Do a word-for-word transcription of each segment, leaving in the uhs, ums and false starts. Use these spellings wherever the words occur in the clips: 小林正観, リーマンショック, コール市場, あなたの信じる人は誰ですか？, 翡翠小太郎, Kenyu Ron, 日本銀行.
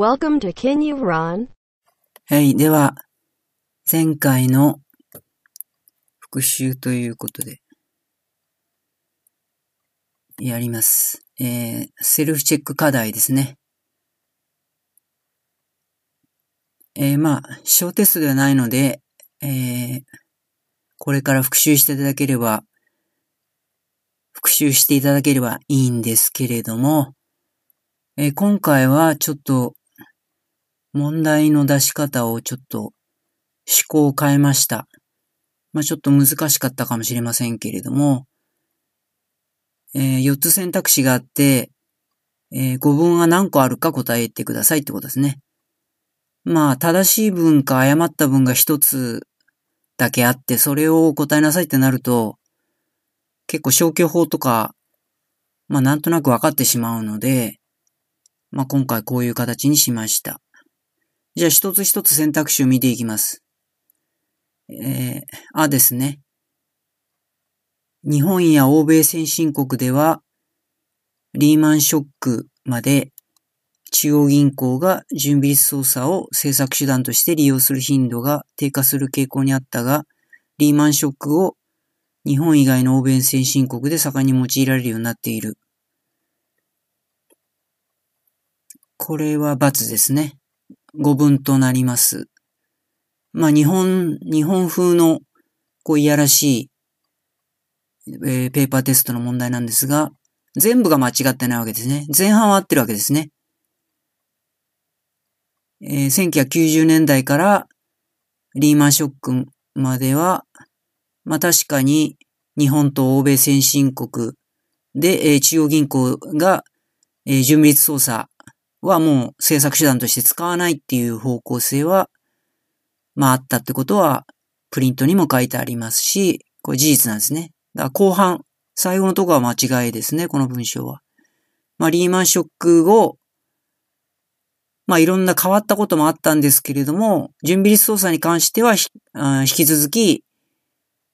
Welcome to Kenyu Ron. はい、では、前回の復習ということで、やります。えー、セルフチェック課題ですね。えー、まあ、小テストではないので、えー、これから復習していただければ、復習していただければいいんですけれども、えー、今回はちょっと、問題の出し方をちょっと思考を変えました。まあ、ちょっと難しかったかもしれませんけれども、えー、よっつ選択肢があって、えー、語文は何個あるか答えてくださいってことですね。まあ、正しい文か誤った文がひとつだけあって、それを答えなさいってなると、結構消去法とか、まあなんとなく分かってしまうので、まあ今回こういう形にしました。じゃあ一つ一つ選択肢を見ていきます。えー、あですね。日本や欧米先進国では、リーマンショックまで中央銀行が準備率操作を政策手段として利用する頻度が低下する傾向にあったが、リーマンショックを日本以外の欧米先進国で盛んに用いられるようになっている。これは×ですね。語文となります。まあ、日本、日本風の、こう、いやらしい、えー、ペーパーテストの問題なんですが、全部が間違ってないわけですね。前半は合ってるわけですね。えー、せんきゅうひゃくきゅうじゅうねんだいからリーマンショックまでは、まあ、確かに日本と欧米先進国で、えー、中央銀行が、えー、準備率操作はもう政策手段として使わないっていう方向性は、まああったってことはプリントにも書いてありますし、これ事実なんですね。だから後半、最後のところは間違いですね、この文章は。まあリーマンショックを、まあいろんな変わったこともあったんですけれども、準備率操作に関しては引き続き、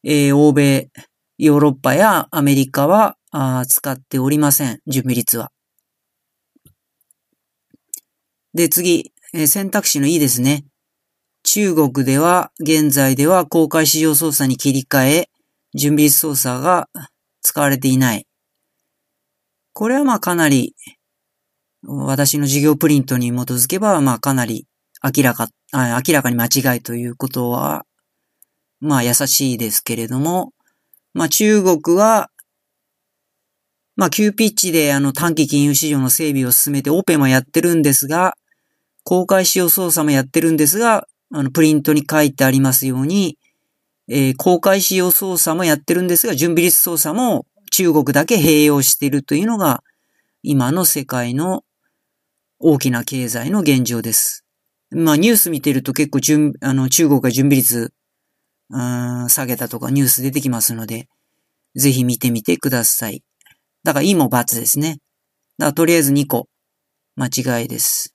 えー、欧米、ヨーロッパやアメリカは使っておりません、準備率は。で、次、えー、選択肢の E ですね。中国では、現在では公開市場操作に切り替え、準備率操作が使われていない。これはまあかなり、私の授業プリントに基づけば、まあかなり明らか、あ、明らかに間違いということは、まあ優しいですけれども、まあ中国は、まあ急ピッチであの短期金融市場の整備を進めてオペもやってるんですが、公開市場操作もやってるんですが、あのプリントに書いてありますように、えー、公開市場操作もやってるんですが、準備率操作も中国だけ併用しているというのが、今の世界の大きな経済の現状です。まあニュース見てると結構準あの中国が準備率うん下げたとかニュース出てきますので、ぜひ見てみてください。だから E も×ですね。だからとりあえずにこ。間違いです。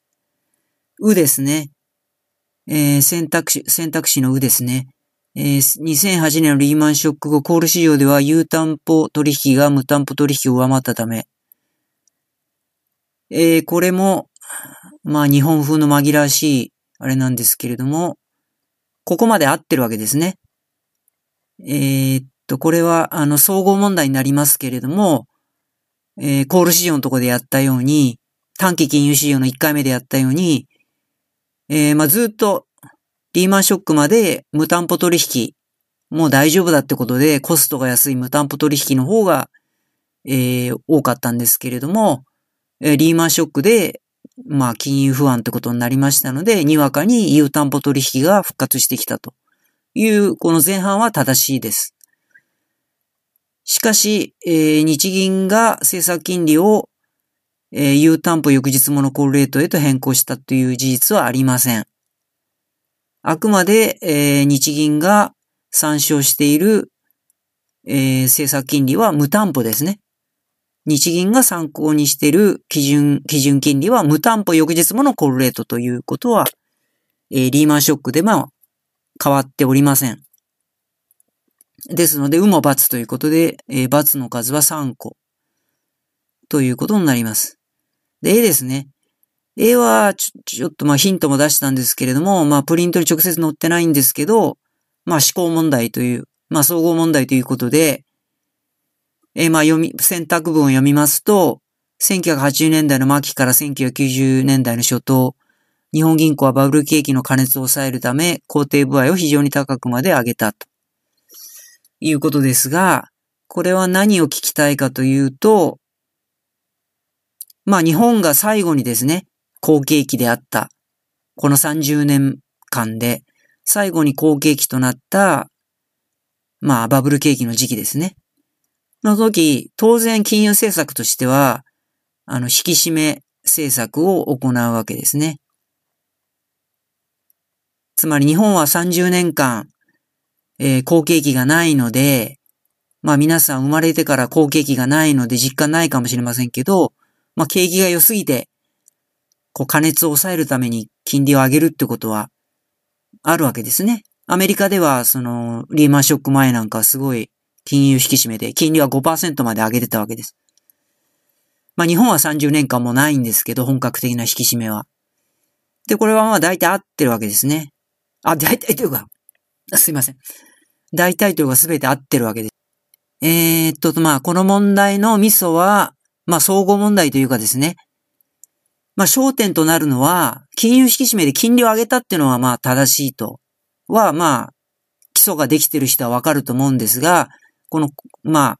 うですね。えー、選択肢、選択肢のうですね。えー、にせんはちねんのリーマンショック後、コール市場では有担保取引が無担保取引を上回ったため、えー、これも、まあ日本風の紛らわしい、あれなんですけれども、ここまで合ってるわけですね。えー、っと、これは、あの、総合問題になりますけれども、えー、コール市場のところでやったように、短期金融市場のいっかいめでやったように、えー、まあ、ずっと、リーマンショックまで無担保取引、もう大丈夫だってことで、コストが安い無担保取引の方が、えー、多かったんですけれども、えー、リーマンショックで、まあ、金融不安ってことになりましたので、にわかに有担保取引が復活してきたという、この前半は正しいです。しかし、えー、日銀が政策金利を、えー、有担保翌日ものコールレートへと変更したという事実はありません。あくまで、えー、日銀が参照している、えー、政策金利は無担保ですね。日銀が参考にしている基準、基準金利は無担保翌日ものコールレートということは、えー、リーマンショックでも変わっておりません。ですので、うも×ということで、えー、×の数はさんこということになります。で、A ですね。絵はちょ、ちょっとまあヒントも出したんですけれども、まあプリントに直接載ってないんですけど、まあ思考問題という、まあ総合問題ということで、えー、まあ読み、選択文を読みますと、せんきゅうひゃくはちじゅうねんだいの末期からせんきゅうひゃくきゅうじゅうねんだいの初頭、日本銀行はバブル景気の過熱を抑えるため、肯定歩合を非常に高くまで上げたということですが、これは何を聞きたいかというと、まあ日本が最後にですね、好景気であった、このさんじゅうねんかんで、最後に好景気となった、まあバブル景気の時期ですね。の時、当然金融政策としては、あの引き締め政策を行うわけですね。つまり日本はさんじゅうねんかん、えー、好景気がないので、まあ皆さん生まれてから好景気がないので実感ないかもしれませんけど、まあ景気が良すぎて、こう過熱を抑えるために金利を上げるってことはあるわけですね。アメリカではそのリーマンショック前なんかすごい金融引き締めで金利は ごパーセント まで上げてたわけです。まあ日本はさんじゅうねんかんもないんですけど、本格的な引き締めは。で、これはまあ大体合ってるわけですね。あ、大体というか、すいません。大体というか全て合ってるわけです。えー、っと、まあ、この問題のミソは、まあ、総合問題というかですね。まあ、焦点となるのは、金融引き締めで金利を上げたっていうのは、まあ、正しいと。は、まあ、基礎ができてる人はわかると思うんですが、この、まあ、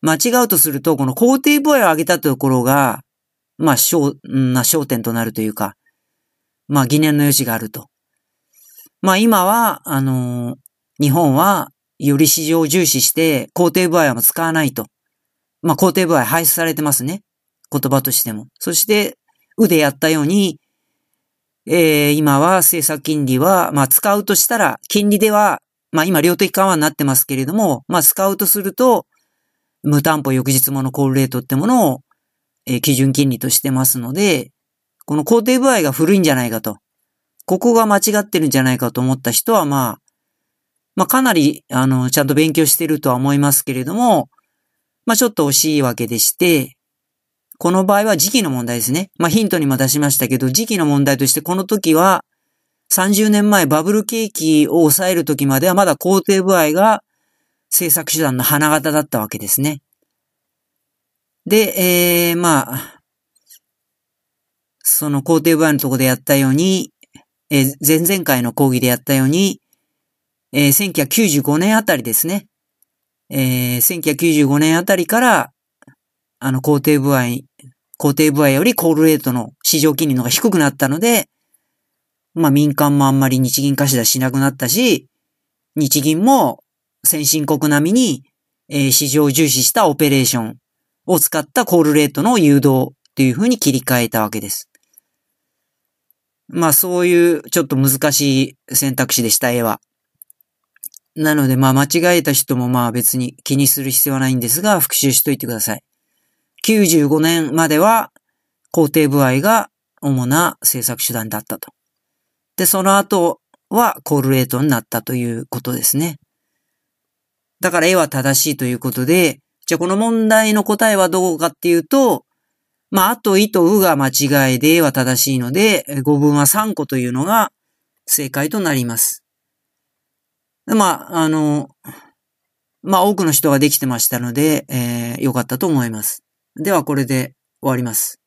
間違うとすると、この肯定歩合を上げたところが、まあ、焦、まあ、焦点となるというか、まあ、疑念の余地があると。まあ今は、あのー、日本はより市場を重視して肯定歩合は使わないと。まあ肯定歩合廃止されてますね。言葉としても。そして、うでやったように、えー、今は政策金利は、まあ使うとしたら、金利では、まあ今量的緩和になってますけれども、まあ使うとすると、無担保翌日ものコールレートってものを、えー、基準金利としてますので、この肯定歩合が古いんじゃないかと。ここが間違ってるんじゃないかと思った人は、まあ、まあかなり、あの、ちゃんと勉強してるとは思いますけれども、まあちょっと惜しいわけでして、この場合は時期の問題ですね。まあヒントにも出しましたけど、時期の問題としてこの時は、さんじゅうねんまえバブル景気を抑える時まではまだ肯定歩合が政策手段の花形だったわけですね。で、えー、まあ、その肯定歩合のところでやったように、えー、前々回の講義でやったように、えー、せんきゅうひゃくきゅうじゅうごねんあたりですね。えー、せんきゅうひゃくきゅうじゅうごねんあたりから、あの、肯定歩合、肯定歩合よりコールレートの市場金利の方が低くなったので、まあ民間もあんまり日銀貸し出しなくなったし、日銀も先進国並みに、えー、市場を重視したオペレーションを使ったコールレートの誘導というふうに切り替えたわけです。まあそういうちょっと難しい選択肢でした、絵は。なのでまあ間違えた人もまあ別に気にする必要はないんですが、復習しといてください。きゅうじゅうごねんまでは肯定歩合が主な政策手段だったと。で、その後はコールレートになったということですね。だから絵は正しいということで、じゃあこの問題の答えはどうかっていうと、まあ、あと、いとうが間違いでは正しいので、語分はさんこというのが正解となります。まあ、あの、まあ、多くの人ができてましたので、えー、よかったと思います。では、これで終わります。